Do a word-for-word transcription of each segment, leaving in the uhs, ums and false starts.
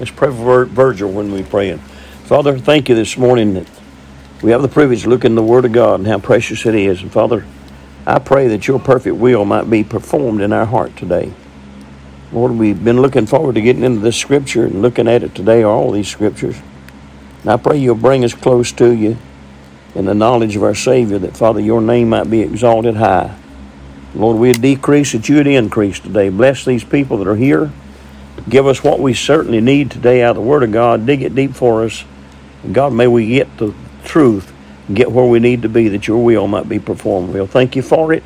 Let's pray for Virgil when we pray in. Father, thank you this morning that we have the privilege of looking at the Word of God and how precious it is. And Father, I pray that your perfect will might be performed in our heart today. Lord, we've been looking forward to getting into this Scripture and looking at it today, all these Scriptures. And I pray you'll bring us close to you in the knowledge of our Savior, that, Father, your name might be exalted high. Lord, we'd decrease that you would increase today. Bless these people that are here. Give us what we certainly need today out of the Word of God. Dig it deep for us. And God, may we get the truth and get where we need to be, that your will might be performed. We'll thank you for it.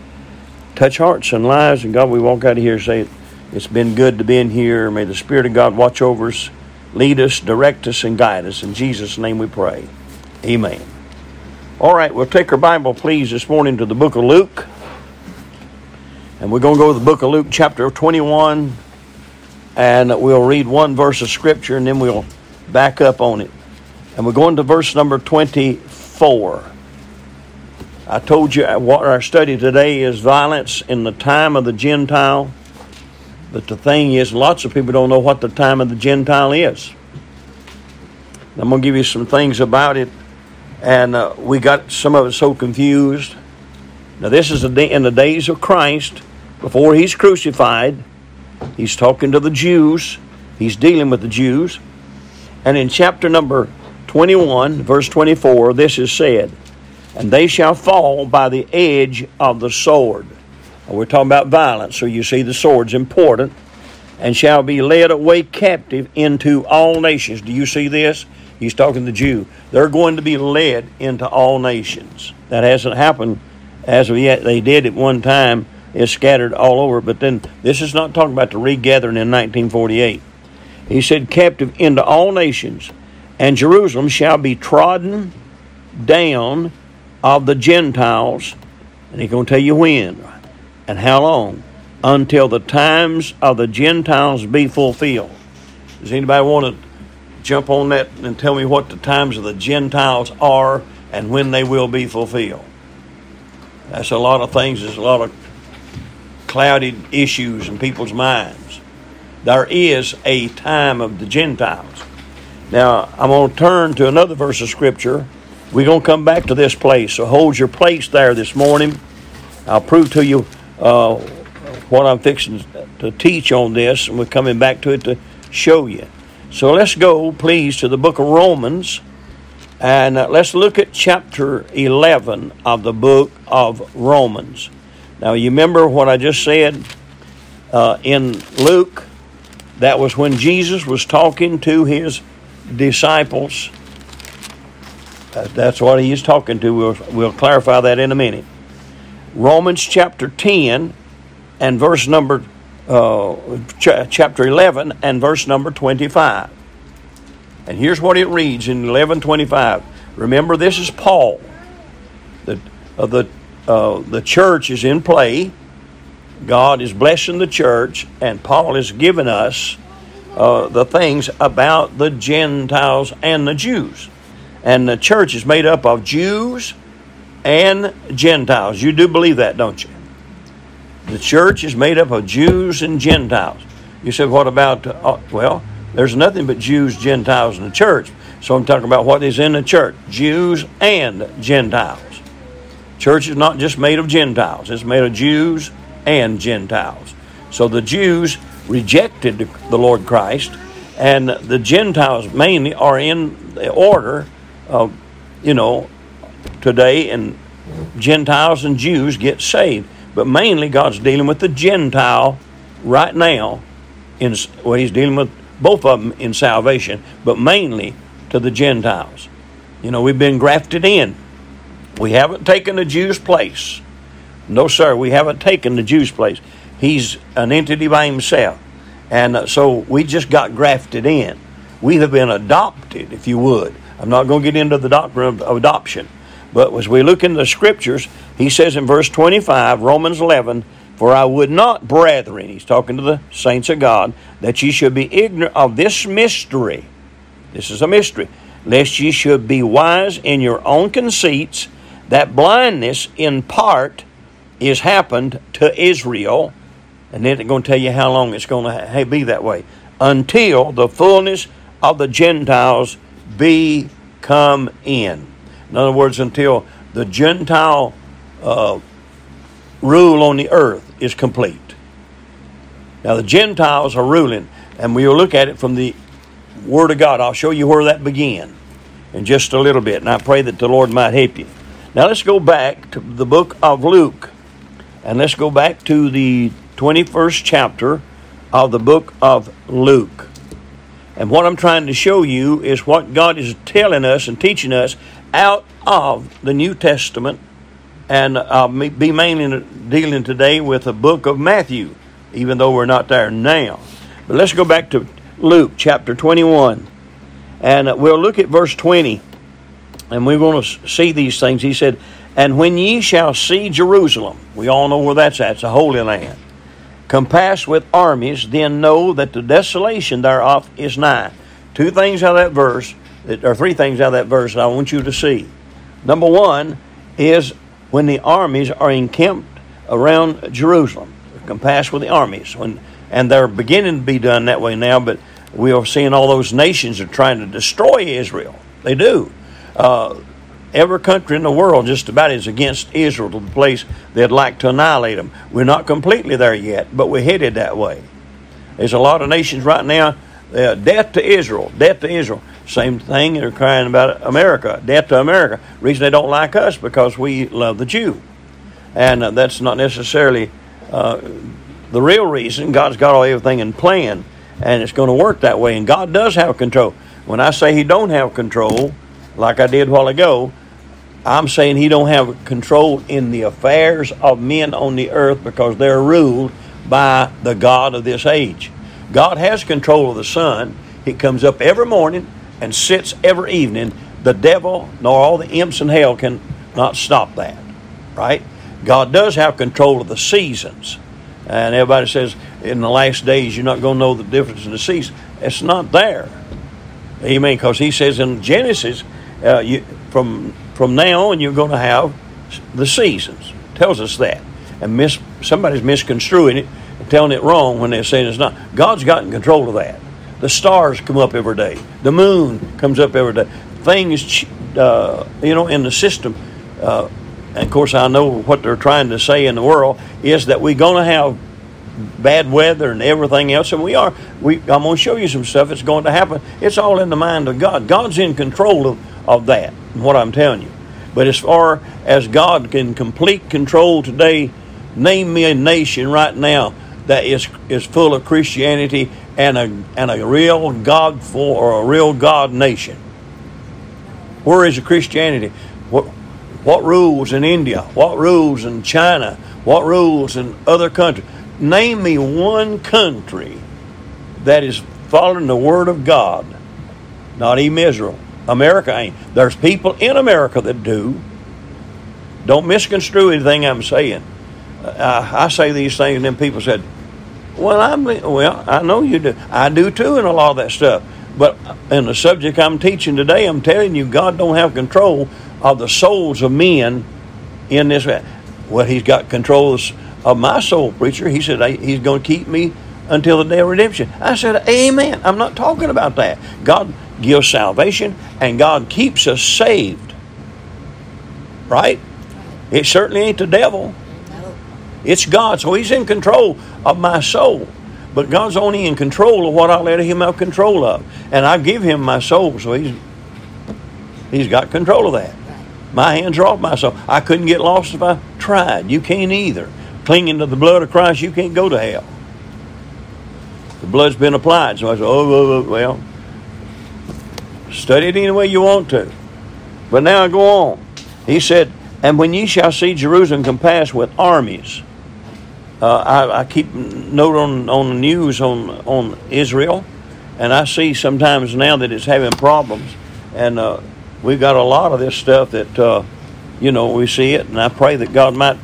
Touch hearts and lives. And God, we walk out of here saying, it's been good to be in here. May the Spirit of God watch over us, lead us, direct us, and guide us. In Jesus' name we pray. Amen. All right, we'll take our Bible, please, this morning to the book of Luke. And we're going to go to the book of Luke, chapter twenty-one. And we'll read one verse of Scripture, and then we'll back up on it. And we're going to verse number twenty-four. I told you what our study today is: violence in the time of the Gentile. But the thing is, lots of people don't know what the time of the Gentile is. I'm going to give you some things about it. And uh, we got some of us so confused. Now, this is in the days of Christ, before he's crucified. He's talking to the Jews. He's dealing with the Jews. And in chapter number twenty-one, verse twenty-four, this is said, "And they shall fall by the edge of the sword." Now, we're talking about violence, so you see the sword's important. "And shall be led away captive into all nations." Do you see this? He's talking to the Jew. They're going to be led into all nations. That hasn't happened as of yet. They did at one time. It's scattered all over. But then this is not talking about the regathering in nineteen forty-eight. He said, "Captive into all nations, and Jerusalem shall be trodden down of the Gentiles." And he's going to tell you when and how long. "Until the times of the Gentiles be fulfilled." Does anybody want to jump on that and tell me what the times of the Gentiles are and when they will be fulfilled? That's a lot of things. There's a lot of clouded issues in people's minds. There is a time of the Gentiles. Now, I'm going to turn to another verse of Scripture. We're going to come back to this place, so hold your place there this morning. I'll prove to you uh, what I'm fixing to teach on this, and we're coming back to it to show you. So let's go, please, to the book of Romans, and uh, let's look at chapter eleven of the book of Romans. Now, you remember what I just said uh, in Luke? That was when Jesus was talking to his disciples. Uh, that's what he is talking to. We'll, we'll clarify that in a minute. Romans chapter ten and verse number Uh, ch- chapter eleven and verse number twenty-five. And here's what it reads in eleven twenty-five. Remember, this is Paul. The, uh, the, uh, the church is in play. God is blessing the church, and Paul is giving us uh, the things about the Gentiles and the Jews. And the church is made up of Jews and Gentiles. You do believe that, don't you? The church is made up of Jews and Gentiles. You said, what about, uh, well, there's nothing but Jews, Gentiles in the church. So I'm talking about what is in the church, Jews and Gentiles. Church is not just made of Gentiles. It's made of Jews and Gentiles. So the Jews rejected the Lord Christ, and the Gentiles mainly are in the order of, you know, today, and Gentiles and Jews get saved. But mainly God's dealing with the Gentile right now. In, well, he's dealing with both of them in salvation, but mainly to the Gentiles. You know, we've been grafted in. We haven't taken the Jews' place. No, sir, we haven't taken the Jews' place. He's an entity by himself. And so we just got grafted in. We have been adopted, if you would. I'm not going to get into the doctrine of adoption. But as we look in the Scriptures, he says in verse twenty-five, Romans eleven, "For I would not, brethren," he's talking to the saints of God, "that ye should be ignorant of this mystery." This is a mystery. "Lest ye should be wise in your own conceits, that blindness in part is happened to Israel." And then it's going to tell you how long it's going to be that way. "Until the fullness of the Gentiles be come in. In other words, until the Gentile uh, rule on the earth is complete. Now, the Gentiles are ruling, and we'll look at it from the Word of God. I'll show you where that began in just a little bit, and I pray that the Lord might help you. Now, let's go back to the book of Luke, and let's go back to the twenty-first chapter of the book of Luke. And what I'm trying to show you is what God is telling us and teaching us out of the New Testament, and I'll be mainly dealing today with the book of Matthew, even though we're not there now. But let's go back to Luke chapter twenty-one, and we'll look at verse twenty, and we're going to see these things. He said, "And when ye shall see Jerusalem," we all know where that's at, it's the Holy Land, "compassed with armies, then know that the desolation thereof is nigh." Two things out of that verse, or three things out of that verse that I want you to see. Number one is when the armies are encamped around Jerusalem, compassed with the armies. When, and they're beginning to be done that way now, but we are seeing all those nations are trying to destroy Israel. They do. Uh, every country in the world just about is against Israel to the place they'd like to annihilate them. We're not completely there yet, but we're headed that way. There's a lot of nations right now, uh, death to Israel, death to Israel. Same thing, they're crying about America, death to America. The reason they don't like us because we love the Jew. And uh, that's not necessarily uh, the real reason. God's got all everything in plan, and it's going to work that way. And God does have control. When I say He don't have control, like I did a while ago, I'm saying He don't have control in the affairs of men on the earth because they're ruled by the God of this age. God has control of the sun. He comes up every morning and sits every evening. The devil nor all the imps in hell can not stop that, right? God does have control of the seasons. And everybody says, in the last days, you're not going to know the difference in the season. It's not there. Amen. Because He says in Genesis, uh, you, from from now on, you're going to have the seasons. It tells us that. And mis- somebody's misconstruing it, telling it wrong when they're saying it's not. God's gotten control of that. The stars come up every day. The moon comes up every day. Things, uh, you know, in the system. Uh, and, of course, I know what they're trying to say in the world is that we're going to have bad weather and everything else, and we are. We, I'm going to show you some stuff that's going to happen. It's all in the mind of God. God's in control of, of that, what I'm telling you. But as far as God can complete control today, name me a nation right now that is is full of Christianity and a and a real God for or a real God nation. Where is Christianity? What what rules in India? What rules in China? What rules in other countries? Name me one country that is following the Word of God. Not even Israel. America ain't. There's people in America that do. Don't misconstrue anything I'm saying. Uh, I say these things, and then people said, "Well, I'm well. I know you do. I do too, in a lot of that stuff." But in the subject I'm teaching today, I'm telling you, God don't have control of the souls of men in this. Well, He's got control of my soul, preacher. He said He's going to keep me until the day of redemption. I said, "Amen." I'm not talking about that. God gives salvation, and God keeps us saved. Right? It certainly ain't the devil. It's God, so He's in control of my soul. But God's only in control of what I let Him have control of. And I give Him my soul, so He's He's got control of that. My hands are off my soul. I couldn't get lost if I tried. You can't either. Clinging to the blood of Christ, you can't go to hell. The blood's been applied, so I said, oh, well, study it any way you want to. But now I go on. He said, "And when ye shall see Jerusalem compassed with armies," Uh, I, I keep note on, on the news on on Israel, and I see sometimes now that it's having problems, and uh, we've got a lot of this stuff that, uh, you know, we see it, and I pray that God might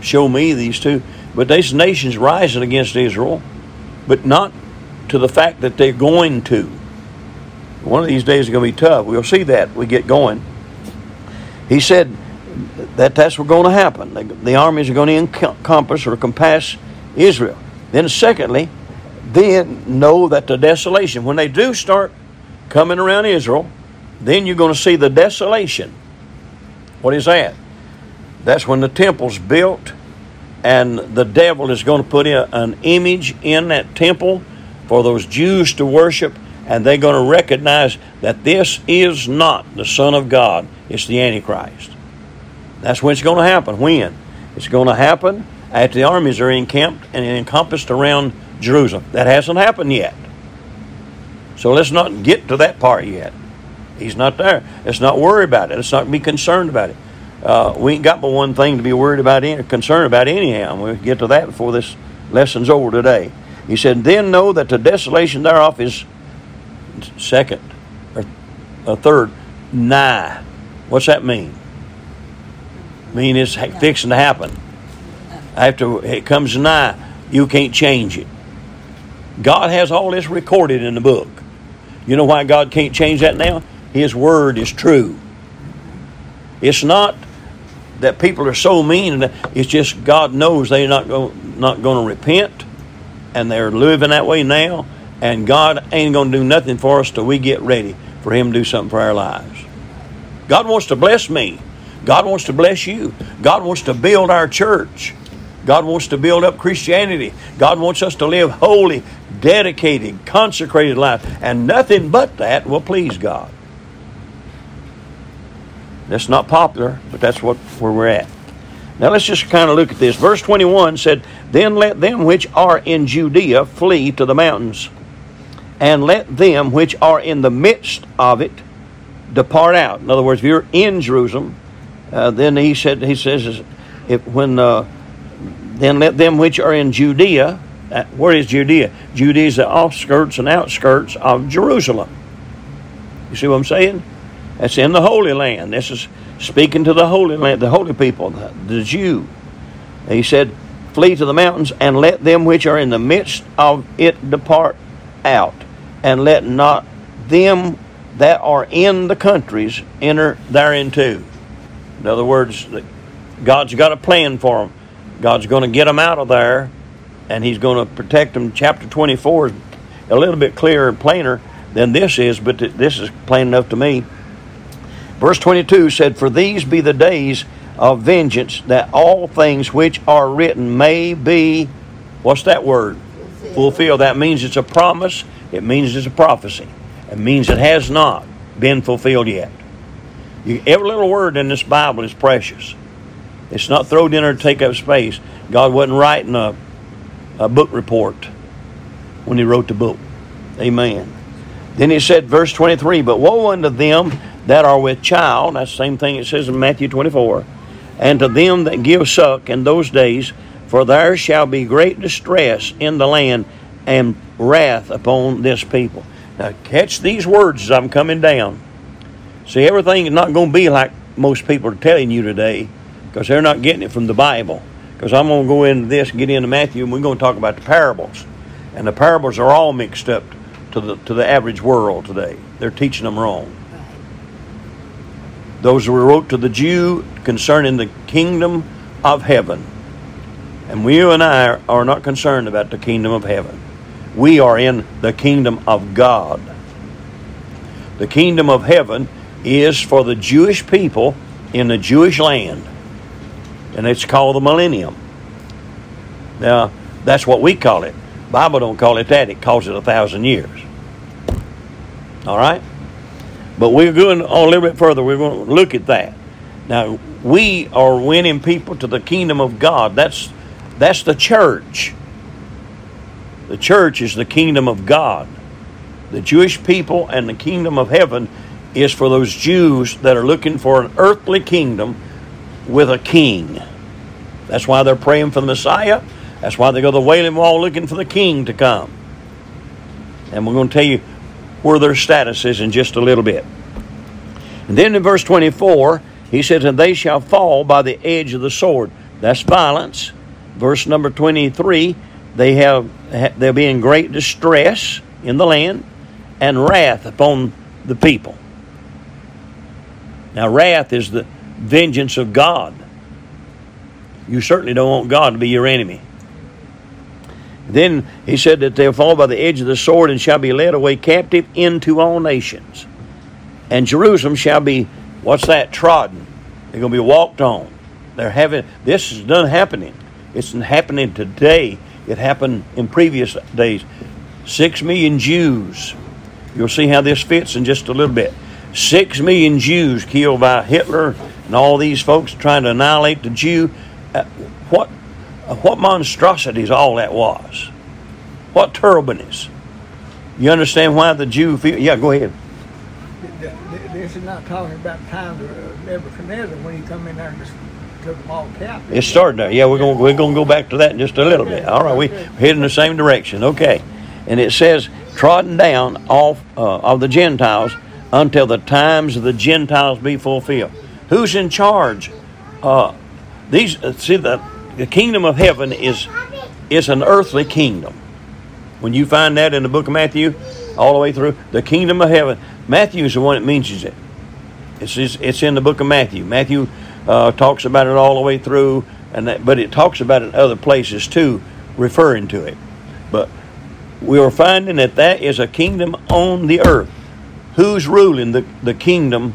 show me these too. But these nations rising against Israel, but not to the fact that they're going to. One of these days is going to be tough. We'll see that we get going. He said that that's what's going to happen. The, the armies are going to encompass or compass Israel. Then secondly, then know that the desolation, when they do start coming around Israel, then you're going to see the desolation. What is that? That's when the temple's built and the devil is going to put in an image in that temple for those Jews to worship, and they're going to recognize that this is not the Son of God. It's the Antichrist. That's when it's going to happen. When? It's going to happen after the armies are encamped and encompassed around Jerusalem. That hasn't happened yet. So let's not get to that part yet. He's not there. Let's not worry about it. Let's not be concerned about it. Uh, we ain't got but one thing to be worried about or concerned about anyhow. We'll get to that before this lesson's over today. He said, then know that the desolation thereof is second or a third nigh. What's that mean? Mean it's fixing to happen. After it comes nigh, you can't change it. God has all this recorded in the book. You know why God can't change that now? His word is true. It's not that people are so mean. It's just God knows they're not going not going to repent, and they're living that way now. And God ain't going to do nothing for us till we get ready for Him to do something for our lives. God wants to bless me. God wants to bless you. God wants to build our church. God wants to build up Christianity. God wants us to live holy, dedicated, consecrated life. And nothing but that will please God. That's not popular, but that's what where we're at. Now let's just kind of look at this. Verse twenty-one said, then let them which are in Judea flee to the mountains, and let them which are in the midst of it depart out. In other words, if you're in Jerusalem, uh, then he said, he says, if when uh, then let them which are in Judea. Uh, where is Judea? Judea is the outskirts and outskirts of Jerusalem. You see what I'm saying? That's in the Holy Land. This is speaking to the Holy Land, the holy people, the, the Jew. He said, flee to the mountains, and let them which are in the midst of it depart out, and let not them that are in the countries enter thereinto. In other words, God's got a plan for them. God's going to get them out of there, and He's going to protect them. Chapter twenty-four is a little bit clearer and plainer than this is, but this is plain enough to me. Verse twenty-two said, for these be the days of vengeance, that all things which are written may be, what's that word? Fulfilled. Fulfilled. That means it's a promise. It means it's a prophecy. It means it has not been fulfilled yet. You, every little word in this Bible is precious. It's not thrown in there to take up space. God wasn't writing a, a book report when He wrote the book. Amen. Then He said, verse twenty-three, but woe unto them that are with child. That's the same thing it says in Matthew twenty-four. And to them that give suck in those days, for there shall be great distress in the land, and wrath upon this people. Now catch these words as I'm coming down. See, everything is not going to be like most people are telling you today, because they're not getting it from the Bible. Because I'm going to go into this, get into Matthew, and we're going to talk about the parables. And the parables are all mixed up to the, to the average world today. They're teaching them wrong. Those were wrote to the Jew concerning the kingdom of heaven. And you and I are not concerned about the kingdom of heaven. We are in the kingdom of God. The kingdom of heaven is for the Jewish people in the Jewish land. And it's called the millennium. Now, that's what we call it. The Bible don't call it that. It calls it a thousand years. All right? But we're going a little bit further. We're going to look at that. Now, we are winning people to the kingdom of God. That's that's the church. The church is the kingdom of God. The Jewish people and the kingdom of heaven is for those Jews that are looking for an earthly kingdom with a king. That's why they're praying for the Messiah. That's why they go to the Wailing Wall looking for the king to come. And we're going to tell you where their status is in just a little bit. And then in verse twenty-four, he says, and they shall fall by the edge of the sword. That's violence. Verse number twenty-three, they have, they'll be in great distress in the land, and wrath upon the people. Now, wrath is the vengeance of God. You certainly don't want God to be your enemy. Then he said that they'll fall by the edge of the sword and shall be led away captive into all nations. And Jerusalem shall be, what's that, trodden. They're going to be walked on. They're having, this is done happening. It's happening today. It happened in previous days. Six million Jews. You'll see how this fits in just a little bit. Six million Jews killed by Hitler and all these folks trying to annihilate the Jew. What what monstrosities all that was. What terribleness. You understand why the Jew feel? Yeah, go ahead. This is not talking about the time of Nebuchadnezzar when he come in there and just took them all captive. It's starting there. Yeah, we're going we're going to go back to that in just a little bit. All right, we we're heading the same direction. Okay. And it says, trodden down off uh, of the Gentiles until the times of the Gentiles be fulfilled. Who's in charge? Uh, these uh, see the the kingdom of heaven is is an earthly kingdom. When you find that in the book of Matthew, all the way through the kingdom of heaven, Matthew's the one that mentions it. It's it's in the book of Matthew. Matthew uh, talks about it all the way through, and that, but it talks about it in other places too, referring to it. But we are finding that that is a kingdom on the earth. Who's ruling the, the kingdom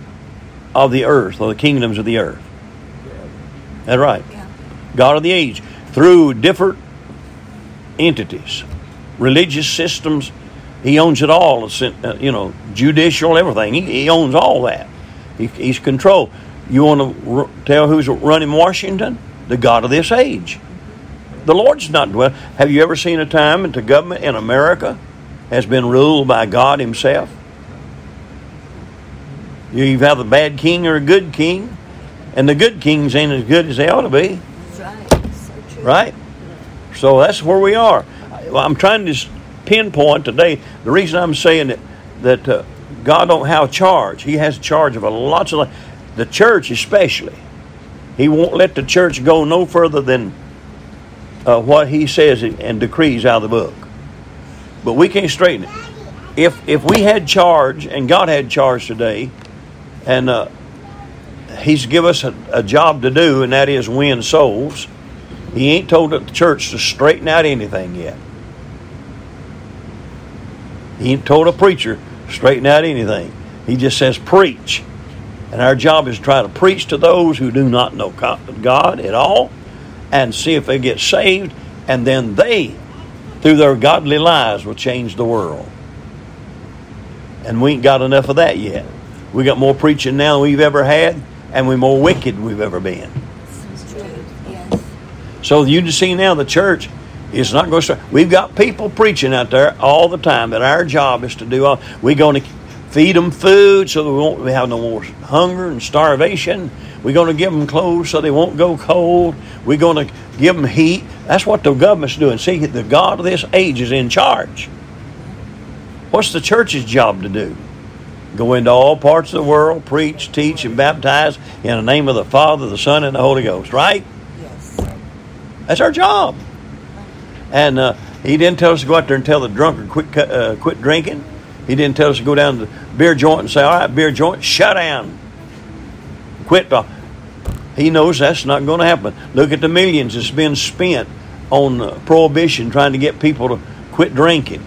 of the earth, or the kingdoms of the earth? That's right. Yeah. God of the age. Through different entities, religious systems, he owns it all. You know, judicial, everything. He, he owns all that. He, he's control. You want to r- tell who's running Washington? The God of this age. The Lord's not dwelling. Have you ever seen a time that the government in America has been ruled by God himself? You either have a bad king or a good king, and the good kings ain't as good as they ought to be. That's right. So true. Right? So that's where we are. I'm trying to pinpoint today. The reason I'm saying that that uh, God don't have charge. He has charge of a lots of the church especially. He won't let the church go no further than Uh, what he says and decrees out of the book. But we can't straighten it. If if we had charge and God had charge today, and uh, he's give us a, a job to do, and that is win souls, he ain't told the church to straighten out anything yet. He ain't told a preacher to straighten out anything. He just says preach. And our job is to try to preach to those who do not know God at all, and see if they get saved, and then they, through their godly lives, will change the world. And we ain't got enough of that yet. We got more preaching now than we've ever had, and we're more wicked than we've ever been. That's true. Yes. So you can see now the church is not going to start. We've got people preaching out there all the time that our job is to do all. We're going to feed them food so that we won't have no more hunger and starvation. We're going to give them clothes so they won't go cold. We're going to give them heat. That's what the government's doing. See, the God of this age is in charge. What's the church's job to do? Go into all parts of the world, preach, teach, and baptize in the name of the Father, the Son, and the Holy Ghost, right? Yes. That's our job. And uh, he didn't tell us to go out there and tell the drunkard quit, uh, quit drinking. He didn't tell us to go down to the beer joint and say, all right, beer joint, shut down. Quit talking. He knows that's not going to happen. Look at the millions that's been spent on uh, prohibition, trying to get people to quit drinking.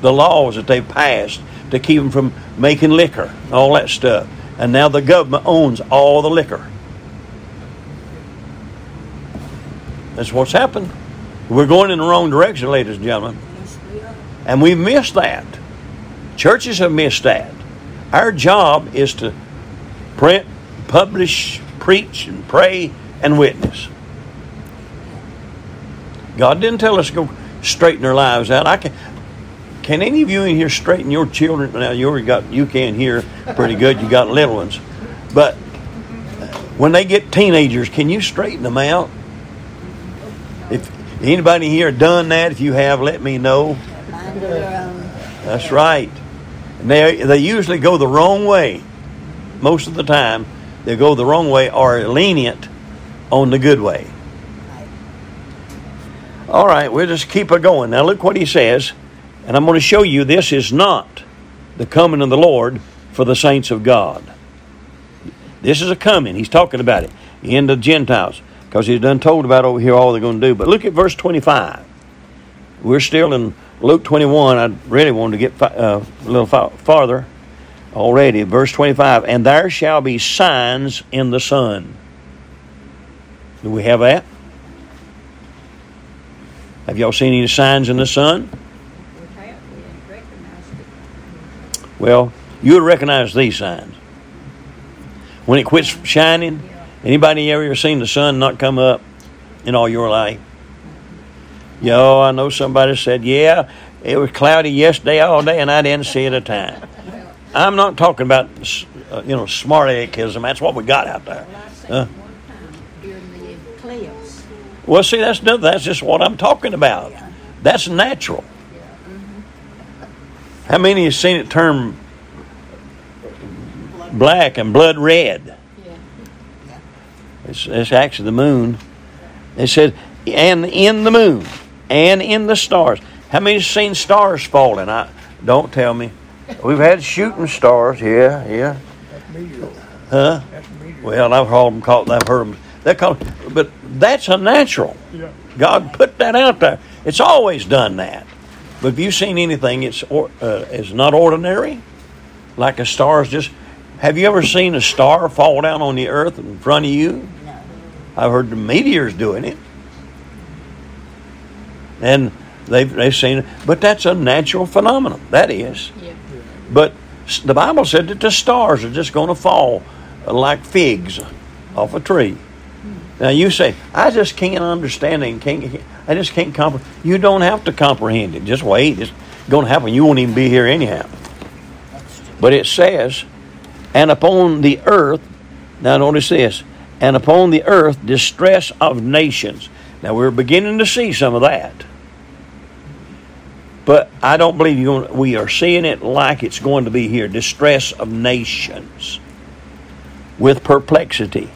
The laws that they passed to keep them from making liquor, all that stuff. And now the government owns all the liquor. That's what's happened. We're going in the wrong direction, ladies and gentlemen. And we've missed that. Churches have missed that. Our job is to print, publish, preach, and pray, and witness. God didn't tell us to go straighten our lives out. I can. Can any of you in here straighten your children? Now you already got. You can here pretty good. You got little ones, but when they get teenagers, can you straighten them out? If anybody here done that, if you have, let me know. That's right. And they they usually go the wrong way. Most of the time, they go the wrong way or are lenient on the good way. All right, we'll just keep it going. Now look what he says. And I'm going to show you this is not the coming of the Lord for the saints of God. This is a coming. He's talking about it. The end of the Gentiles. Because he's done told about over here all they're going to do. But look at verse twenty-five. We're still in Luke twenty-one. I really wanted to get fi- uh, a little fa- farther already. Verse twenty-five, and there shall be signs in the sun. Do we have that? Have y'all seen any signs in the sun? Well, you would recognize these signs. When it quits shining, anybody ever seen the sun not come up in all your life? Yo, I know somebody said, yeah, it was cloudy yesterday all day and I didn't see it a time. I'm not talking about, uh, you know, smart-aleckism. That's what we got out there. Huh? Well, see, that's that's just what I'm talking about. Yeah. That's natural. Yeah. Mm-hmm. How many have seen it turn blood black and blood red? Yeah. Yeah. It's, it's actually the moon. It says, and in the moon, and in the stars. How many have seen stars falling? I don't tell me. We've had shooting stars. Yeah, yeah. That's meteors. Huh? That's meteors. Well, I've heard them called. I've heard them. They're called, but that's a natural. Yeah. God put that out there. It's always done that. But have you seen anything it's or, uh, is not ordinary? Like a star's just... Have you ever seen a star fall down on the earth in front of you? No. I've heard the meteors doing it. And they've, they've seen it. But that's a natural phenomenon. That is. Yeah. But the Bible said that the stars are just going to fall like figs off a tree. Now you say, I just can't understand it. And can't, I just can't comprehend. You don't have to comprehend it. Just wait. It's going to happen. You won't even be here anyhow. But it says, and upon the earth, now notice this, and upon the earth distress of nations. Now we're beginning to see some of that. But I don't believe you're going to, we are seeing it like it's going to be here. Distress of nations with perplexity.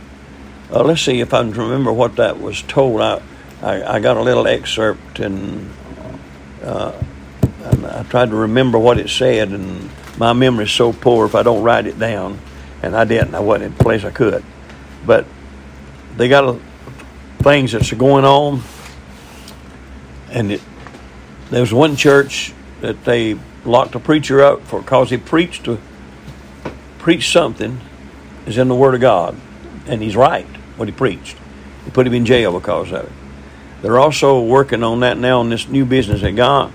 Uh, let's see if I can remember what that was told. I I, I got a little excerpt and, uh, and I tried to remember what it said, and my memory's so poor if I don't write it down, and I didn't. I wasn't in the place I could. But they got a, things that's going on, and it, there was one church that they locked a preacher up for because he preached to preach something is in the Word of God. And he's right, what he preached. They put him in jail because of it. They're also working on that now in this new business they got.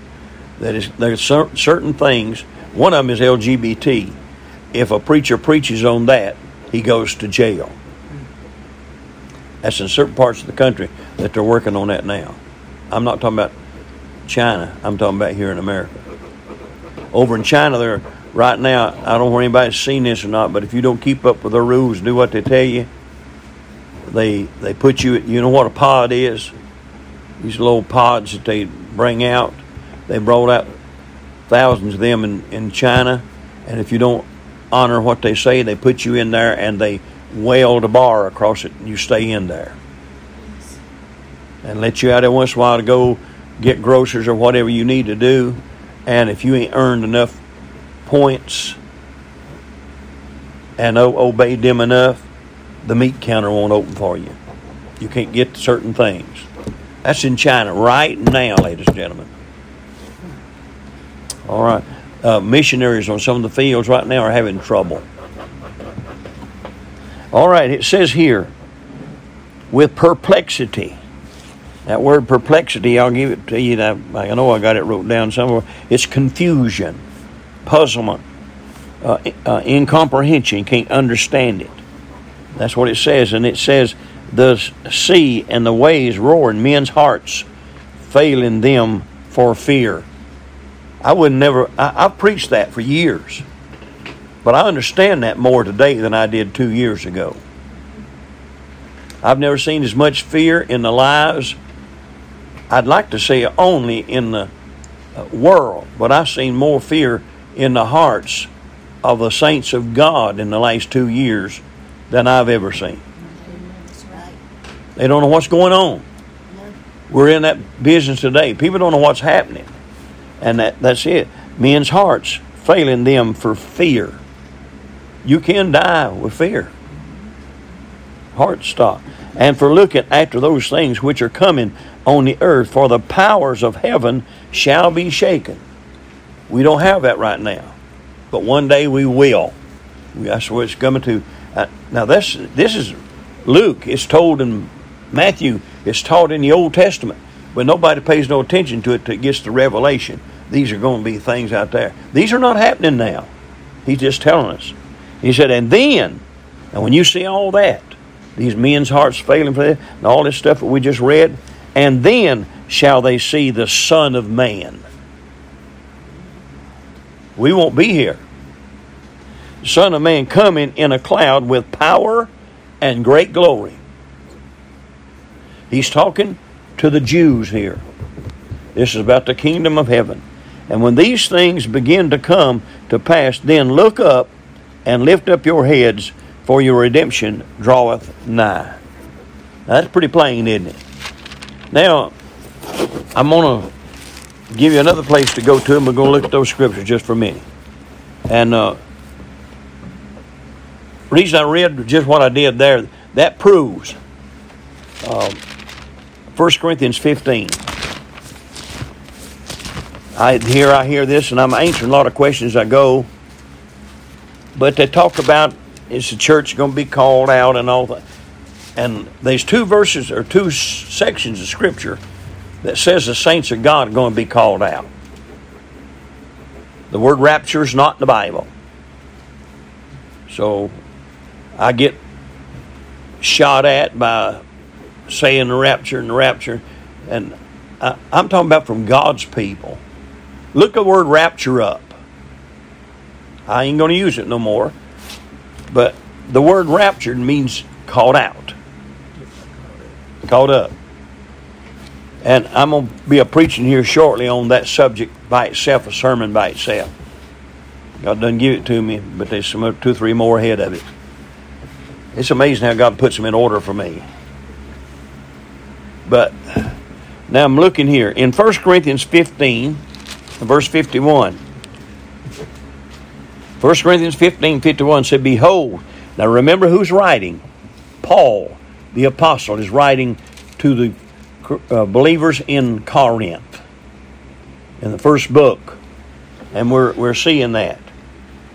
That is, there's certain things. One of them is L G B T. If a preacher preaches on that, he goes to jail. That's in certain parts of the country that they're working on that now. I'm not talking about China. I'm talking about here in America. Over in China, they're right now, I don't know if anybody's seen this or not, but if you don't keep up with their rules, do what they tell you, They they put you, you know what a pod is? These little pods that they bring out. They brought out thousands of them in, in China. And if you don't honor what they say, they put you in there and they weld a bar across it and you stay in there. And let you out there once in a while to go get groceries or whatever you need to do. And if you ain't earned enough points and obey them enough, the meat counter won't open for you. You can't get certain things. That's in China right now, ladies and gentlemen. All right. Uh, missionaries on some of the fields right now are having trouble. All right. It says here, with perplexity. That word perplexity, I'll give it to you. I, I know I got it wrote down somewhere. It's confusion, puzzlement, uh, uh, incomprehension. Can't understand it. That's what it says. And it says, the sea and the waves roaring, men's hearts failing them for fear. I would never, I, I preached that for years. But I understand that more today than I did two years ago. I've never seen as much fear in the lives, I'd like to say only in the world, but I've seen more fear in the hearts of the saints of God in the last two years than I've ever seen. That's right. They don't know what's going on. No. We're in that business today. People don't know what's happening. And that, that's it. Men's hearts failing them for fear. You can die with fear. Heart stop. And for looking after those things which are coming on the earth, for the powers of heaven shall be shaken. We don't have that right now, but one day we will. That's what it's coming to. Uh, now, this, this is Luke. It's told in Matthew. It's taught in the Old Testament, but nobody pays no attention to it till it gets to Revelation. These are going to be things out there. These are not happening now. He's just telling us. He said, and then, and when you see all that, these men's hearts failing for this, and all this stuff that we just read, and then shall they see the Son of Man. We won't be here. Son of Man coming in a cloud with power and great glory. He's talking to the Jews here. This is about the kingdom of heaven. And when these things begin to come to pass, then look up and lift up your heads, for your redemption draweth nigh. Now, that's pretty plain, isn't it? Now, I'm going to give you another place to go to, and we're going to look at those scriptures just for a minute. And uh, the reason I read just what I did there, that proves uh, First Corinthians fifteen. I hear, I hear this, and I'm answering a lot of questions as I go. But they talk about, is the church going to be called out and all that? And there's two verses or two sections of Scripture that says the saints of God are going to be called out. The word rapture is not in the Bible. So I get shot at by saying the rapture and the rapture. And I, I'm talking about from God's people. Look the word rapture up. I ain't going to use it no more. But the word raptured means called out. Called up. And I'm going to be a preaching here shortly on that subject by itself, a sermon by itself. God doesn't give it to me, but there's some two, three more ahead of it. It's amazing how God puts them in order for me. But now I'm looking here. In First Corinthians fifteen, verse fifty-one. First Corinthians fifteen fifty-one said, behold, now remember who's writing. Paul, the apostle, is writing to the uh, believers in Corinth in the first book. And we're we're seeing that.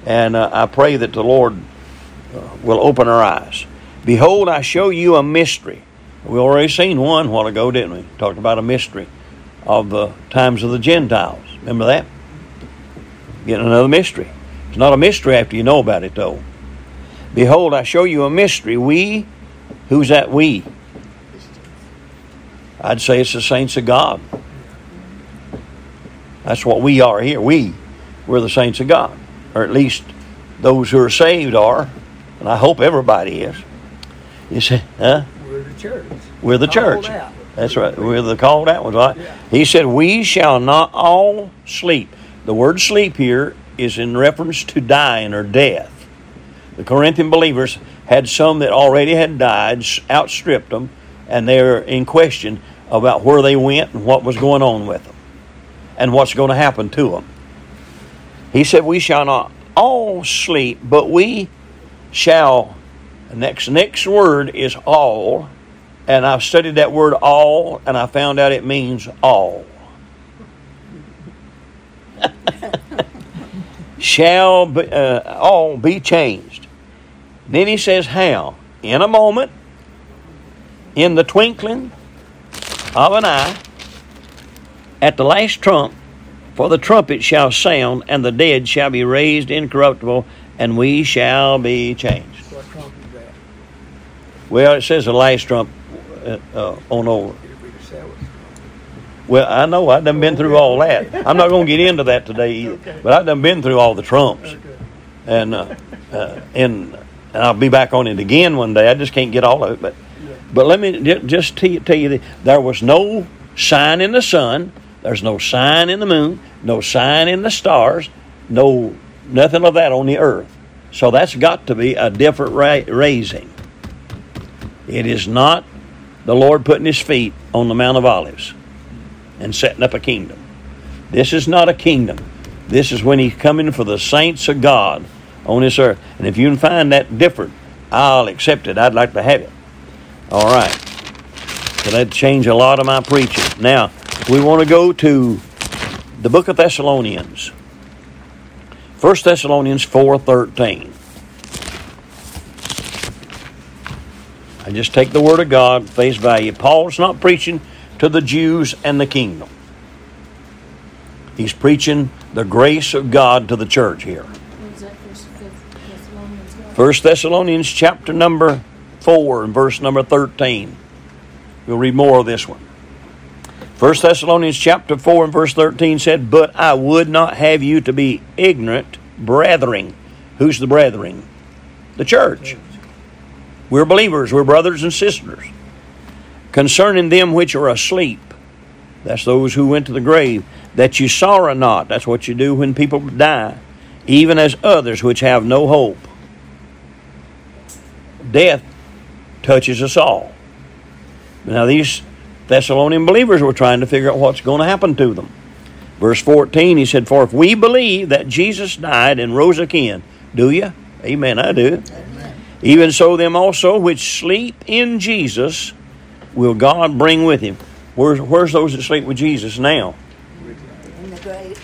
And uh, I pray that the Lord uh, will open our eyes. Behold, I show you a mystery. We already seen one a while ago, didn't we? Talked about a mystery of the times of the Gentiles. Remember that? Getting another mystery. It's not a mystery after you know about it, though. Behold, I show you a mystery. We, who's that we? I'd say it's the saints of God. That's what we are here. We, we're the saints of God. Or at least those who are saved are. And I hope everybody is. You say, huh? We're the church. We're the church. That's right. We're the called out ones, right? Yeah. He said, we shall not all sleep. The word sleep here is in reference to dying or death. The Corinthian believers had some that already had died, outstripped them, and they're in question about where they went and what was going on with them and what's going to happen to them. He said, we shall not all sleep, but we shall. The next, next word is all, and I've studied that word all, and I found out it means all. Shall be, uh, all be changed. Then he says how? In a moment, in the twinkling of an eye, at the last trump, for the trumpet shall sound, and the dead shall be raised incorruptible, and we shall be changed. What trump is that? Well, it says the last trump uh, uh, on over. Well, I know I've done been through all that. I'm not going to get into that today either. Okay. But I've done been through all the trumps, okay. and uh, uh, and and I'll be back on it again one day. I just can't get all of it. But yeah. but let me just tell you, tell you this. There was no sign in the sun. There's no sign in the moon. No sign in the stars. No nothing of that on the earth. So that's got to be a different ra- raising. It is not the Lord putting His feet on the Mount of Olives and setting up a kingdom. This is not a kingdom. This is when He's coming for the saints of God on this earth. And if you can find that different, I'll accept it. I'd like to have it. All right. So that'd change a lot of my preaching. Now, we want to go to the book of Thessalonians. First Thessalonians four thirteen. I just take the Word of God, face value. Paul's not preaching to the Jews and the kingdom. He's preaching the grace of God to the church here. First Thessalonians chapter number four and verse number thirteen. We'll read more of this one. First Thessalonians chapter four and verse thirteen said, "But I would not have you to be ignorant, brethren." Who's the brethren? The church. We're believers. We're brothers and sisters. "Concerning them which are asleep." That's those who went to the grave. "That you sorrow not." That's what you do when people die. "Even as others which have no hope." Death touches us all. Now these Thessalonian believers were trying to figure out what's going to happen to them. Verse fourteen, he said, "For if we believe that Jesus died and rose again," do you? Amen, I do. Amen. "Even so them also which sleep in Jesus will God bring with him." Where's, where's those that sleep with Jesus now? In the grave.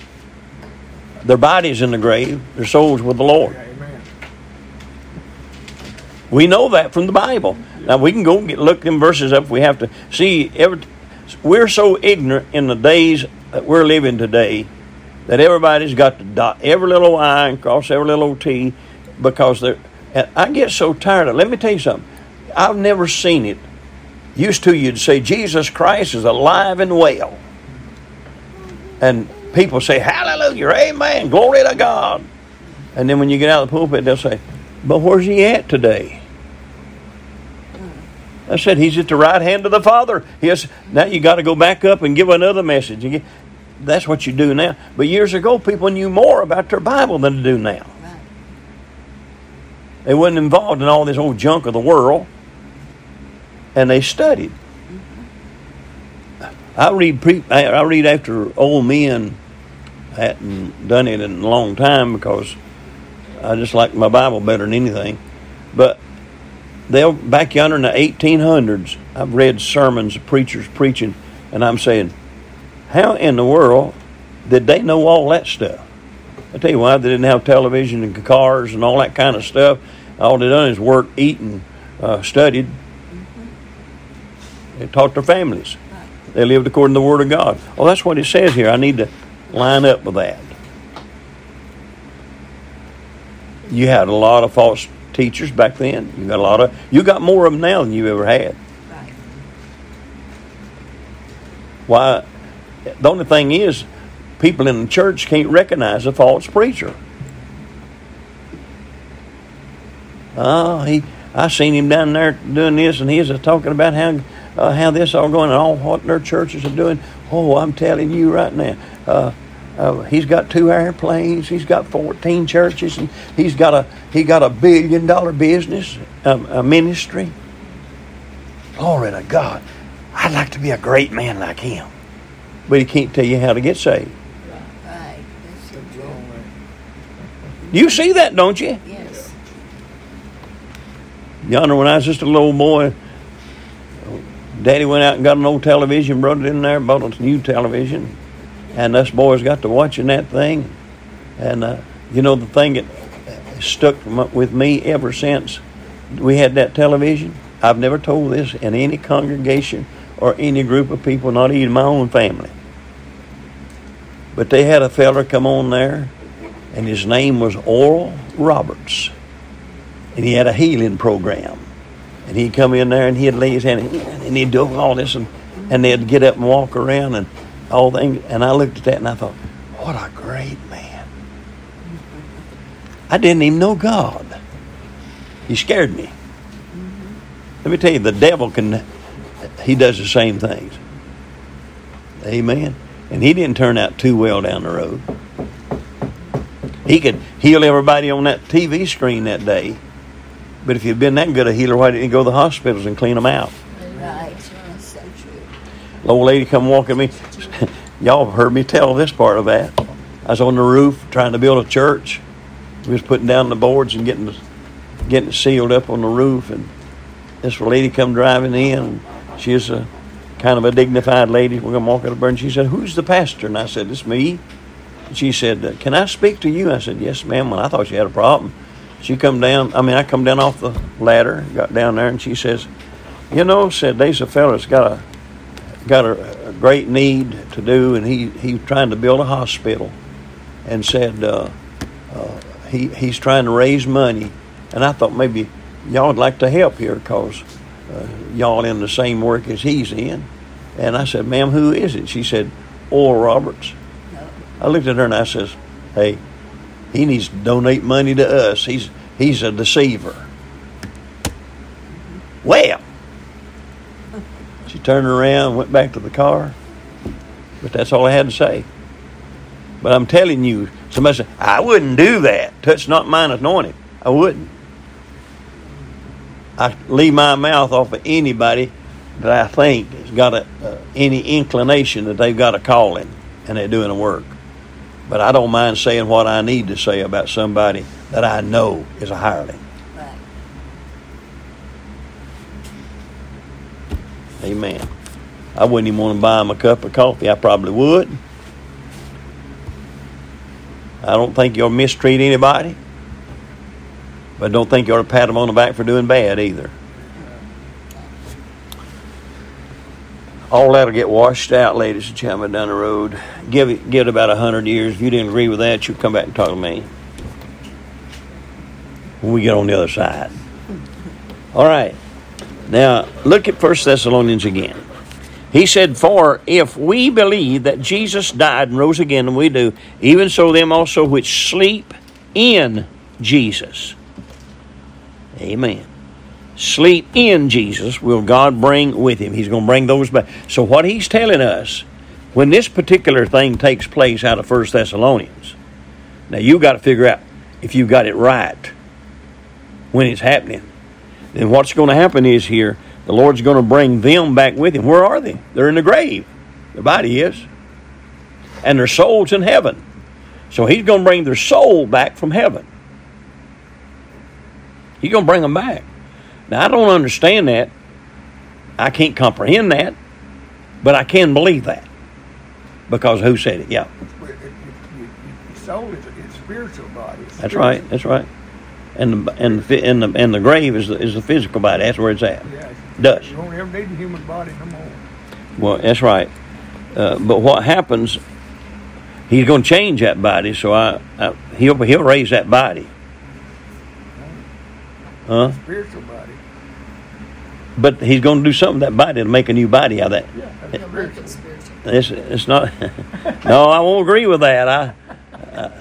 Their bodies in the grave, their souls with the Lord. Amen. We know that from the Bible. Now, we can go and get, look them verses up if we have to. See, every, we're so ignorant in the days that we're living today that everybody's got to dot every little I and cross every little T because they're... And I get so tired of it. Let me tell you something. I've never seen it. Used to you'd say, "Jesus Christ is alive and well." And people say, "Hallelujah, amen, glory to God." And then when you get out of the pulpit, they'll say, "But where's he at today?" I said, "He's at the right hand of the Father." Yes. Now you got to go back up and give another message. That's what you do now. But years ago, people knew more about their Bible than they do now. Right. They weren't involved in all this old junk of the world, and they studied. Mm-hmm. I read. Pre- I read after old men. Hadn't done it in a long time because I just like my Bible better than anything, but. They'll back yonder in the eighteen hundreds, I've read sermons of preachers preaching, and I'm saying, how in the world did they know all that stuff? I tell you why, they didn't have television and cars and all that kind of stuff. All they done is work, eat, and uh, studied. Mm-hmm. They taught their families. Right. They lived according to the Word of God. Oh, that's what it says here. I need to line up with that. You had a lot of false teachers back then. You got a lot of you got more of them now than you ever had. Right. Why? The only thing is, people in the church can't recognize a false preacher. Oh, he! I seen him down there doing this, and he's talking about how uh, how this all going and all what their churches are doing. Oh, I'm telling you right now. Uh, Uh, he's got two airplanes. He's got fourteen churches, and he's got a he got a billion dollar business, um, a ministry. Glory to God! I'd like to be a great man like him, but he can't tell you how to get saved. Right, that's so true. You see that, don't you? Yes. Yonder, when I was just a little boy, Daddy went out and got an old television, brought it in there, bought a new television. And us boys got to watching that thing. And, uh, you know, the thing that stuck with me ever since we had that television, I've never told this in any congregation or any group of people, not even my own family. But they had a fella come on there, and his name was Oral Roberts. And he had a healing program. And he'd come in there, and he'd lay his hand, and he'd do all this, and, and they'd get up and walk around, and all things, and I looked at that and I thought, what a great man. I didn't even know God. He scared me. Mm-hmm. Let me tell you, the devil can, he does the same things. Amen. And he didn't turn out too well down the road. He could heal everybody on that T V screen that day, but if you'd been that good a healer, why didn't you go to the hospitals and clean them out? Right. That's so true. The old lady come walk at me. Y'all have heard me tell this part of that. I was on the roof trying to build a church. We was putting down the boards and getting getting sealed up on the roof. And this lady come driving in. She was a kind of a dignified lady. We're going to walk out of burn. She said, "Who's the pastor?" And I said, "It's me." And she said, "Can I speak to you?" I said, "Yes, ma'am." Well, I thought she had a problem. She come down. I mean, I come down off the ladder, got down there, and she says, "You know," said, "there's a fella that's got a got a, a great need to do, and he he's trying to build a hospital," and said, uh, uh, "he he's trying to raise money," and I thought maybe y'all would like to help here because uh, y'all in the same work as he's in. And I said, "Ma'am, who is it?" She said, "Oral Roberts." I looked at her and I says, "Hey, he needs to donate money to us. He's he's a deceiver." Well, she turned around, went back to the car, but that's all I had to say. But I'm telling you, somebody said, "I wouldn't do that. Touch not mine anointed." I wouldn't. I leave my mouth off of anybody that I think has got a, uh, any inclination that they've got a calling and they're doing a work. But I don't mind saying what I need to say about somebody that I know is a hireling. Right. Amen. I wouldn't even want to buy them a cup of coffee. I probably would. I don't think you'll mistreat anybody. But don't think you ought to pat them on the back for doing bad either. All that will get washed out, ladies and gentlemen, down the road. Give it, give it about a hundred years. If you didn't agree with that, you'll come back and talk to me when we get on the other side. All right. Now, look at First Thessalonians again. He said, "For if we believe that Jesus died and rose again, and we do, even so them also which sleep in Jesus." Amen. Sleep in Jesus will God bring with him. He's going to bring those back. So what he's telling us, when this particular thing takes place out of First Thessalonians, now you've got to figure out if you've got it right when it's happening. Then what's going to happen is here, the Lord's going to bring them back with him. Where are they? They're in the grave. Their body is. And their soul's in heaven. So he's going to bring their soul back from heaven. He's going to bring them back. Now, I don't understand that. I can't comprehend that. But I can believe that. Because who said it? Yeah. The soul is a spiritual body. It's that's spiritual. Right. That's right. And the, and the, and the, and the grave is the, is the physical body. That's where it's at. Yeah, dust. You don't ever need a human body no more. Well, that's right. Uh, but what happens, he's going to change that body. So I, I he'll, he'll raise that body. Huh? Spiritual body. But he's going to do something with that body to make a new body out of that. Yeah, make it spiritual. It's, it's not. No, I won't agree with that. I, I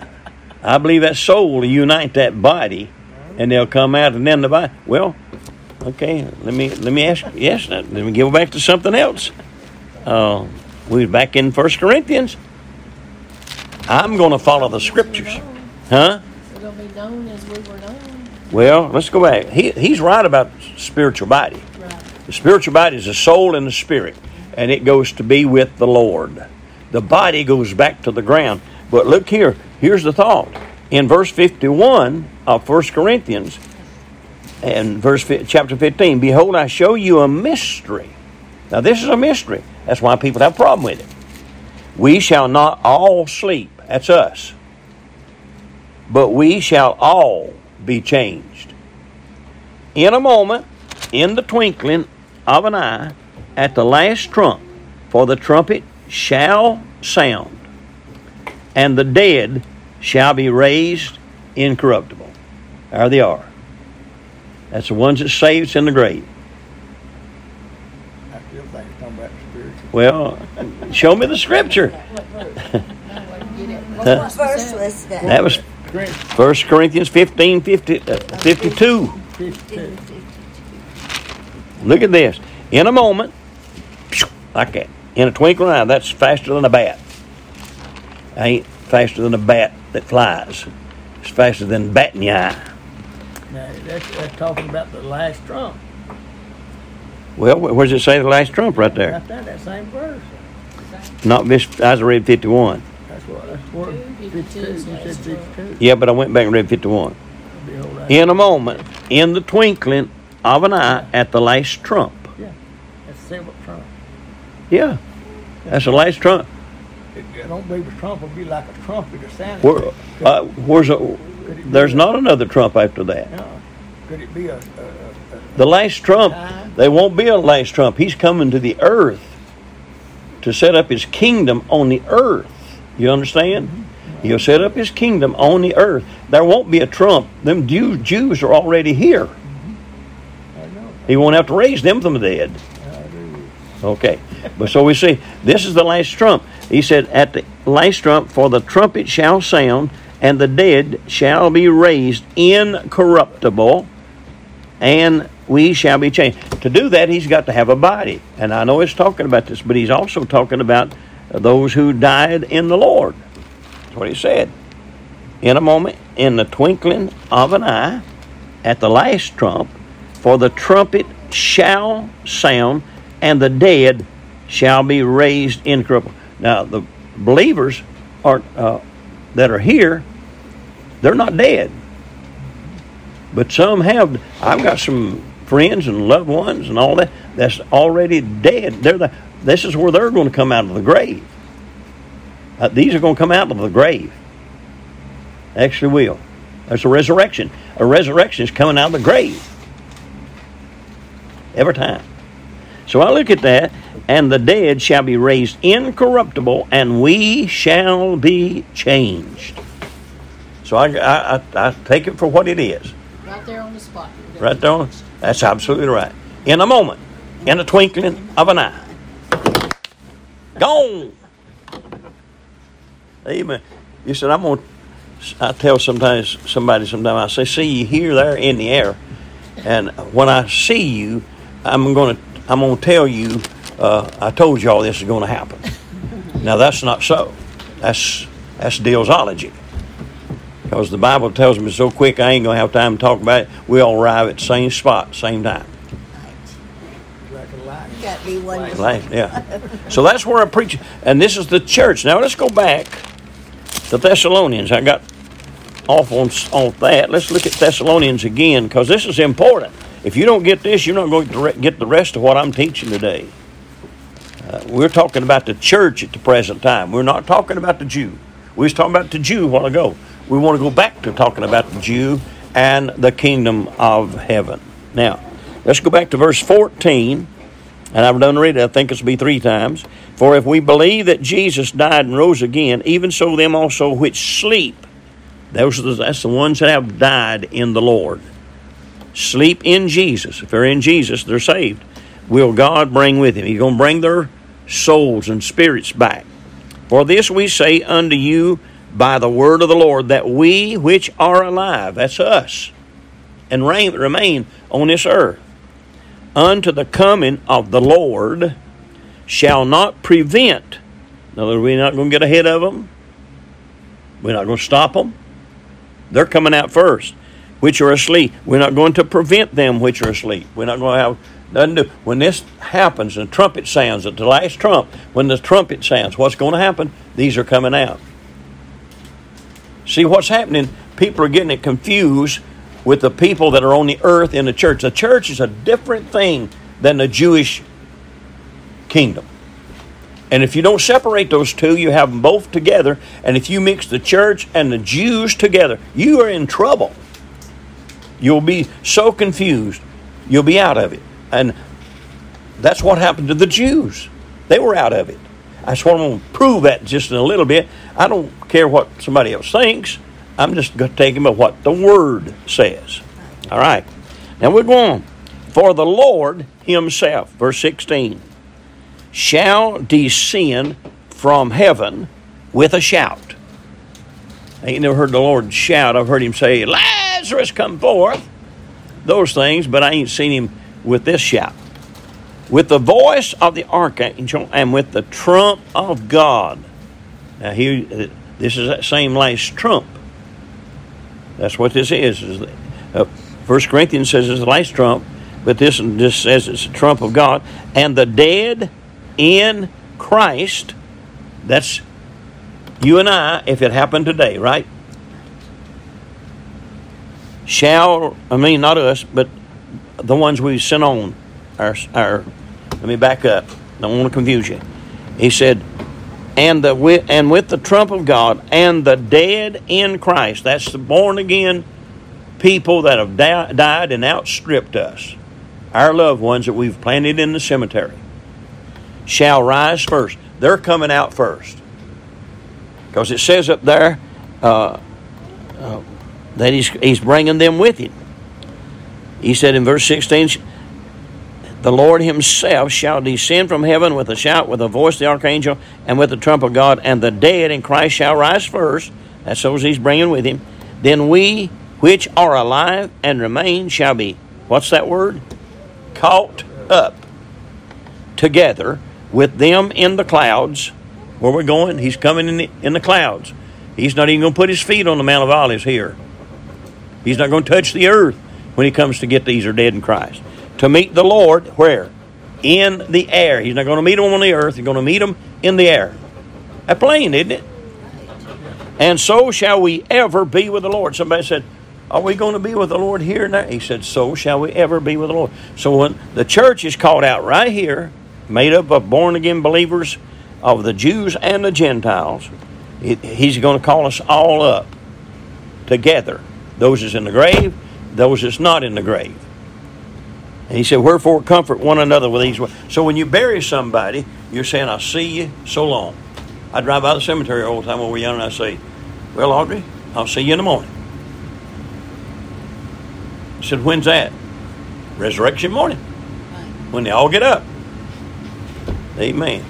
I believe that soul will unite that body, and they'll come out and then the body. Well, okay. Let me let me ask. Yes. Let me go back to something else. Uh, we was back in First Corinthians. I'm going to follow the scriptures, huh? We're going to be known as we were known. Well, let's go back. He, he's right about the spiritual body. Right. The spiritual body is the soul and the spirit, and it goes to be with the Lord. The body goes back to the ground. But look here. Here's the thought. In verse fifty-one of First Corinthians, and verse chapter fifteen, "Behold, I show you a mystery." Now, this is a mystery. That's why people have a problem with it. "We shall not all sleep." That's us. "But we shall all be changed in a moment, in the twinkling of an eye, at the last trump. For the trumpet shall sound, and the dead shall be raised incorruptible." There they are. That's the ones that saves in the grave. I still think it's talking about spiritual. Well, show me the scripture. What verse was that? That was First Corinthians fifteen, fifty, uh, fifty-two. Look at this. "In a moment," like that, "in a twinkling eye," that's faster than a bat. I ain't faster than a bat that flies. It's faster than bat in the eye. Now, that's, that's talking about the last trump. Well, where does it say the last trump right there? Right there, that same verse. Not this, I was read fifty-one. That's what, that's what fifty-two, you said fifty-two. Yeah, but I went back and read fifty-one. "In a moment, in the twinkling of an eye, at the last trump." Yeah, that's the seventh trump. Yeah. That's the last trump. I don't believe a trump would be like a trumpet or sound. Where, uh, where's a, there's not a, another trump after that. No. Could it be a... a, a the last trump, time? There won't be a last trump. He's coming to the earth to set up his kingdom on the earth. You understand? Mm-hmm. Right. He'll set up his kingdom on the earth. There won't be a trump. Them Jews, Jews are already here. Mm-hmm. I know. He won't have to raise them from the dead. Okay, but so we see, this is the last trump. He said, at the last trump, for the trumpet shall sound, and the dead shall be raised incorruptible, and we shall be changed. To do that, he's got to have a body. And I know he's talking about this, but he's also talking about those who died in the Lord. That's what he said. In a moment, in the twinkling of an eye, at the last trump, for the trumpet shall sound, and the dead shall be raised incorruptible. Now, the believers are, uh, that are here, they're not dead. But some have. I've got some friends and loved ones and all that that's already dead. They're the, this is where they're going to come out of the grave. Uh, these are going to come out of the grave. Actually will. There's a resurrection. A resurrection is coming out of the grave. Every time. So I look at that, and the dead shall be raised incorruptible, and we shall be changed. So I, I, I, I take it for what it is. Right there on the spot. Right there on, that's absolutely right. In a moment, in a twinkling of an eye. Gone. Amen. You said, I'm going to, I tell sometimes, somebody sometimes, I say, see you here, there, in the air. And when I see you, I'm going to, I'm going to tell you, uh, I told you all this is going to happen. Now, that's not so. That's that's dealsology. Because the Bible tells me so quick, I ain't going to have time to talk about it. We all arrive at the same spot, same time. You got to be wonderful. Yeah. So that's where I preach. And this is the church. Now, let's go back to Thessalonians. I got off on, on that. Let's look at Thessalonians again, because this is important. If you don't get this, you're not going to get the rest of what I'm teaching today. Uh, we're talking about the church at the present time. We're not talking about the Jew. We was talking about the Jew a while ago. We want to go back to talking about the Jew and the kingdom of heaven. Now, let's go back to verse fourteen. And I've done read it. I think it's be three times. For if we believe that Jesus died and rose again, even so them also which sleep. Those are the, that's the ones that have died in the Lord. Sleep in Jesus. If they're in Jesus, they're saved. Will God bring with him? He's going to bring their souls and spirits back. For this we say unto you by the word of the Lord, that we which are alive, that's us, and remain on this earth, unto the coming of the Lord, shall not prevent. In other words, we're not going to get ahead of them. We're not going to stop them. They're coming out first. Which are asleep. We're not going to prevent them which are asleep. We're not going to have nothing to do. When this happens, the trumpet sounds at the last trump, when the trumpet sounds, what's going to happen? These are coming out. See what's happening? People are getting it confused with the people that are on the earth in the church. The church is a different thing than the Jewish kingdom. And if you don't separate those two, you have them both together. And if you mix the church and the Jews together, you are in trouble. You'll be so confused, you'll be out of it. And that's what happened to the Jews. They were out of it. I just want to prove that just in a little bit. I don't care what somebody else thinks. I'm just going to take him at what the Word says. All right. Now we're going. For the Lord himself, verse sixteen, shall descend from heaven with a shout. I ain't never heard the Lord shout. I've heard him say, Lazarus, come forth. Those things, but I ain't seen him with this shout. With the voice of the archangel and with the trump of God. Now, here, this is that same last trump. That's what this is. is uh, First Corinthians says it's the last trump, but this one just says it's the trump of God. And the dead in Christ, that's you and I, if it happened today, right? Shall, I mean, not us, but the ones we sent on. Our, our, let me back up. Don't want to confuse you. He said, and, the, and with the trump of God, and the dead in Christ, that's the born-again people that have di- died and outstripped us, our loved ones that we've planted in the cemetery, shall rise first. They're coming out first. Because it says up there uh, uh, that he's, he's bringing them with him. He said in verse sixteen, the Lord himself shall descend from heaven with a shout, with a voice of the archangel, and with the trump of God, and the dead in Christ shall rise first. That's those he's bringing with him. Then we which are alive and remain shall be, what's that word? Caught up together with them in the clouds. Where we're going, he's coming in the, in the clouds. He's not even going to put his feet on the Mount of Olives here. He's not going to touch the earth when he comes to get these are dead in Christ. To meet the Lord, where? In the air. He's not going to meet them on the earth. He's going to meet them in the air. A plane, isn't it? And so shall we ever be with the Lord. Somebody said, are we going to be with the Lord here now? He said, so shall we ever be with the Lord. So when the church is called out right here, made up of born-again believers of the Jews and the Gentiles, it, he's going to call us all up together. Those that's in the grave, those that's not in the grave. And he said, wherefore comfort one another with these words. So when you bury somebody, you're saying, I'll see you so long. I drive by the cemetery all the time over young, and I say, well, Audrey, I'll see you in the morning. I said, when's that? Resurrection morning. When they all get up. Amen.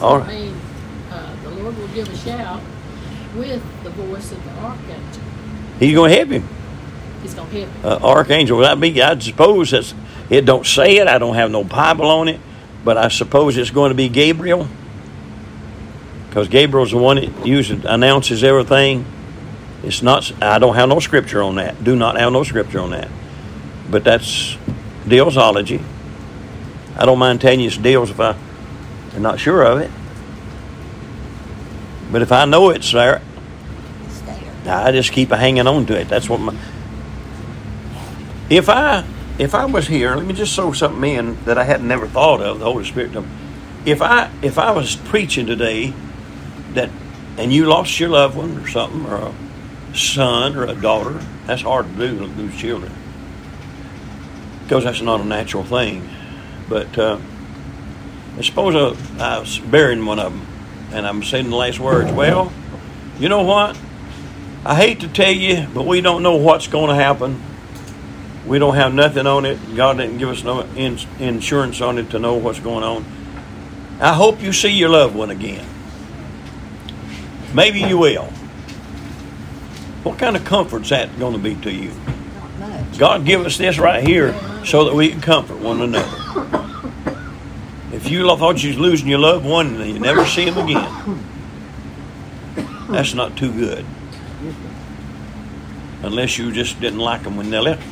All right. Mean, uh, the Lord will give a shout with the voice of the archangel. He's going to help him. He's going to help him. Uh, archangel, well, I be, I suppose that's, it don't say it. I don't have no Bible on it. But I suppose it's going to be Gabriel. Because Gabriel's the one that usually announces everything. It's not. I don't have no scripture on that. Do not have no scripture on that. But that's dealsology. I don't mind telling you it's deals if I... I'm not sure of it. But if I know it's there, it's there. I just keep hanging on to it. That's what my... If I if I was here, let me just throw something in that I had never thought of, the Holy Spirit. If I if I was preaching today that and you lost your loved one or something, or a son or a daughter, that's hard to do to lose children. Because that's not a natural thing. But... Uh, I suppose I was burying one of them, and I'm saying the last words. Well, you know what? I hate to tell you, but we don't know what's going to happen. We don't have nothing on it. God didn't give us no in- insurance on it to know what's going on. I hope you see your loved one again. Maybe you will. What kind of comfort's that going to be to you? God give us this right here so that we can comfort one another. If you thought you was losing your loved one and you never see him again, that's not too good. Unless you just didn't like them when they left.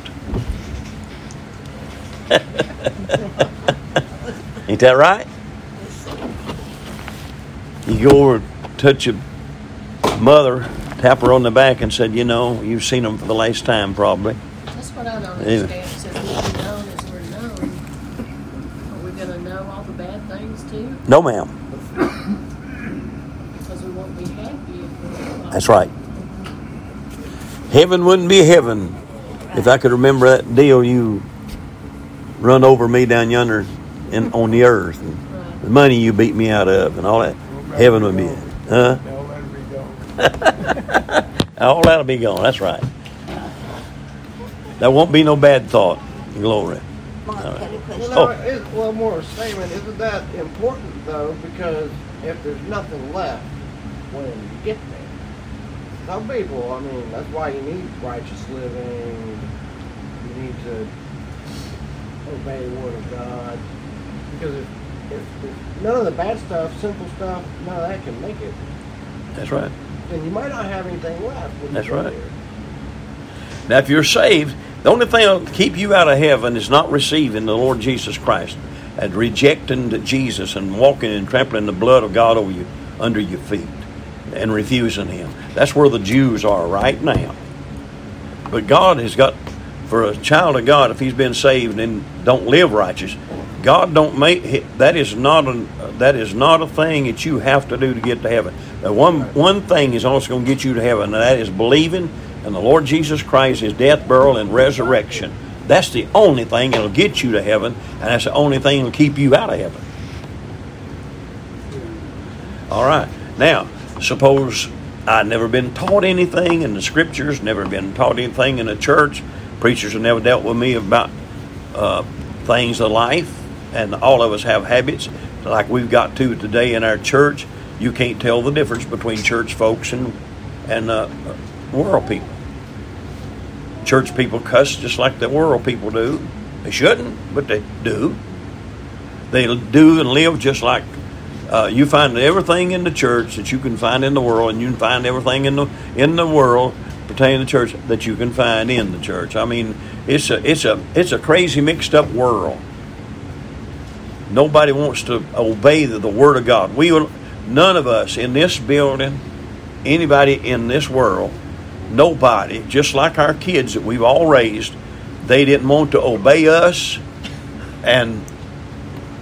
Ain't that right? You go over and touch your mother, tap her on the back and said, you know, you've seen them for the last time probably. That's what I don't understand. It says we're known as we're known. Are we going to know all the bad things too? No, ma'am. Because we won't be happy if we're That's right. Heaven wouldn't be heaven if I could remember that deal you run over me down yonder in, on the earth. And right. The money you beat me out of and all that. Heaven would be it. Huh? All that'll be gone. All that'll be gone. That's right. There won't be no bad thought. Glory. Right. Well, now, is, well, more a statement. Isn't that important, though? Because if there's nothing left when you get there, some people, I mean, that's why you need righteous living. You need to obey the Word of God. Because if, if, if none of the bad stuff, simple stuff, none of that can make it. That's right. Then you might not have anything left when that's you get right. there. Now, if you're saved... The only thing that will keep you out of heaven is not receiving the Lord Jesus Christ and rejecting Jesus and walking and trampling the blood of God over you, under your feet and refusing Him. That's where the Jews are right now. But God has got, for a child of God, if he's been saved and don't live righteous, God don't make that is not a that is not a thing that you have to do to get to heaven. Now, one one thing is also going to get you to heaven, and that is believing in the Lord Jesus Christ, His death, burial, and resurrection. That's the only thing that'll get you to heaven, and that's the only thing that'll keep you out of heaven. All right. Now, suppose I've never been taught anything in the Scriptures, never been taught anything in the church. Preachers have never dealt with me about uh, things of life, and all of us have habits like we've got to today in our church. You can't tell the difference between church folks and and uh, world people. Church people cuss just like the world people do. They shouldn't, but they do. They do and live just like uh, you find everything in the church that you can find in the world, and you can find everything in the in the world pertaining to the church that you can find in the church. I mean, it's a it's a it's a crazy mixed up world. Nobody wants to obey the, the Word of God. We will, none of us in this building, anybody in this world. Nobody, just like our kids that we've all raised, they didn't want to obey us, and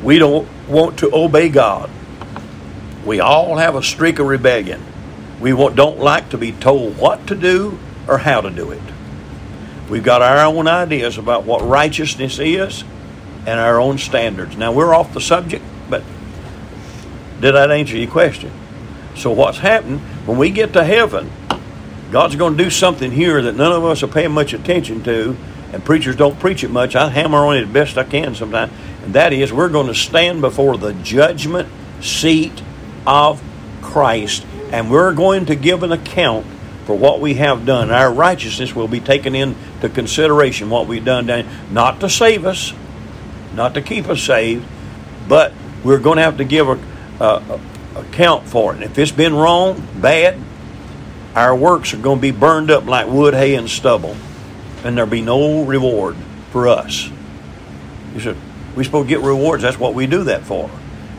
we don't want to obey God. We all have a streak of rebellion. We don't like to be told what to do or how to do it. We've got our own ideas about what righteousness is and our own standards. Now, we're off the subject, but did I answer your question? So what's happened when we get to heaven, God's going to do something here that none of us are paying much attention to, and preachers don't preach it much. I hammer on it as best I can sometimes, and that is we're going to stand before the judgment seat of Christ, and we're going to give an account for what we have done. Our righteousness will be taken into consideration, what we've done, not to save us, not to keep us saved, but we're going to have to give an account for it. And if it's been wrong, bad, our works are going to be burned up like wood, hay, and stubble, and there'll be no reward for us. You said, we're supposed to get rewards. That's what we do that for.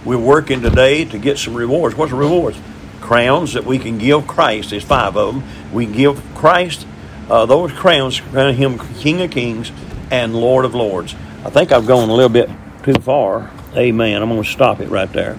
We're working today to get some rewards. What's the rewards? Crowns that we can give Christ. There's five of them. We can give Christ uh, those crowns, crown Him King of Kings and Lord of Lords. I think I've gone a little bit too far. Amen. I'm going to stop it right there.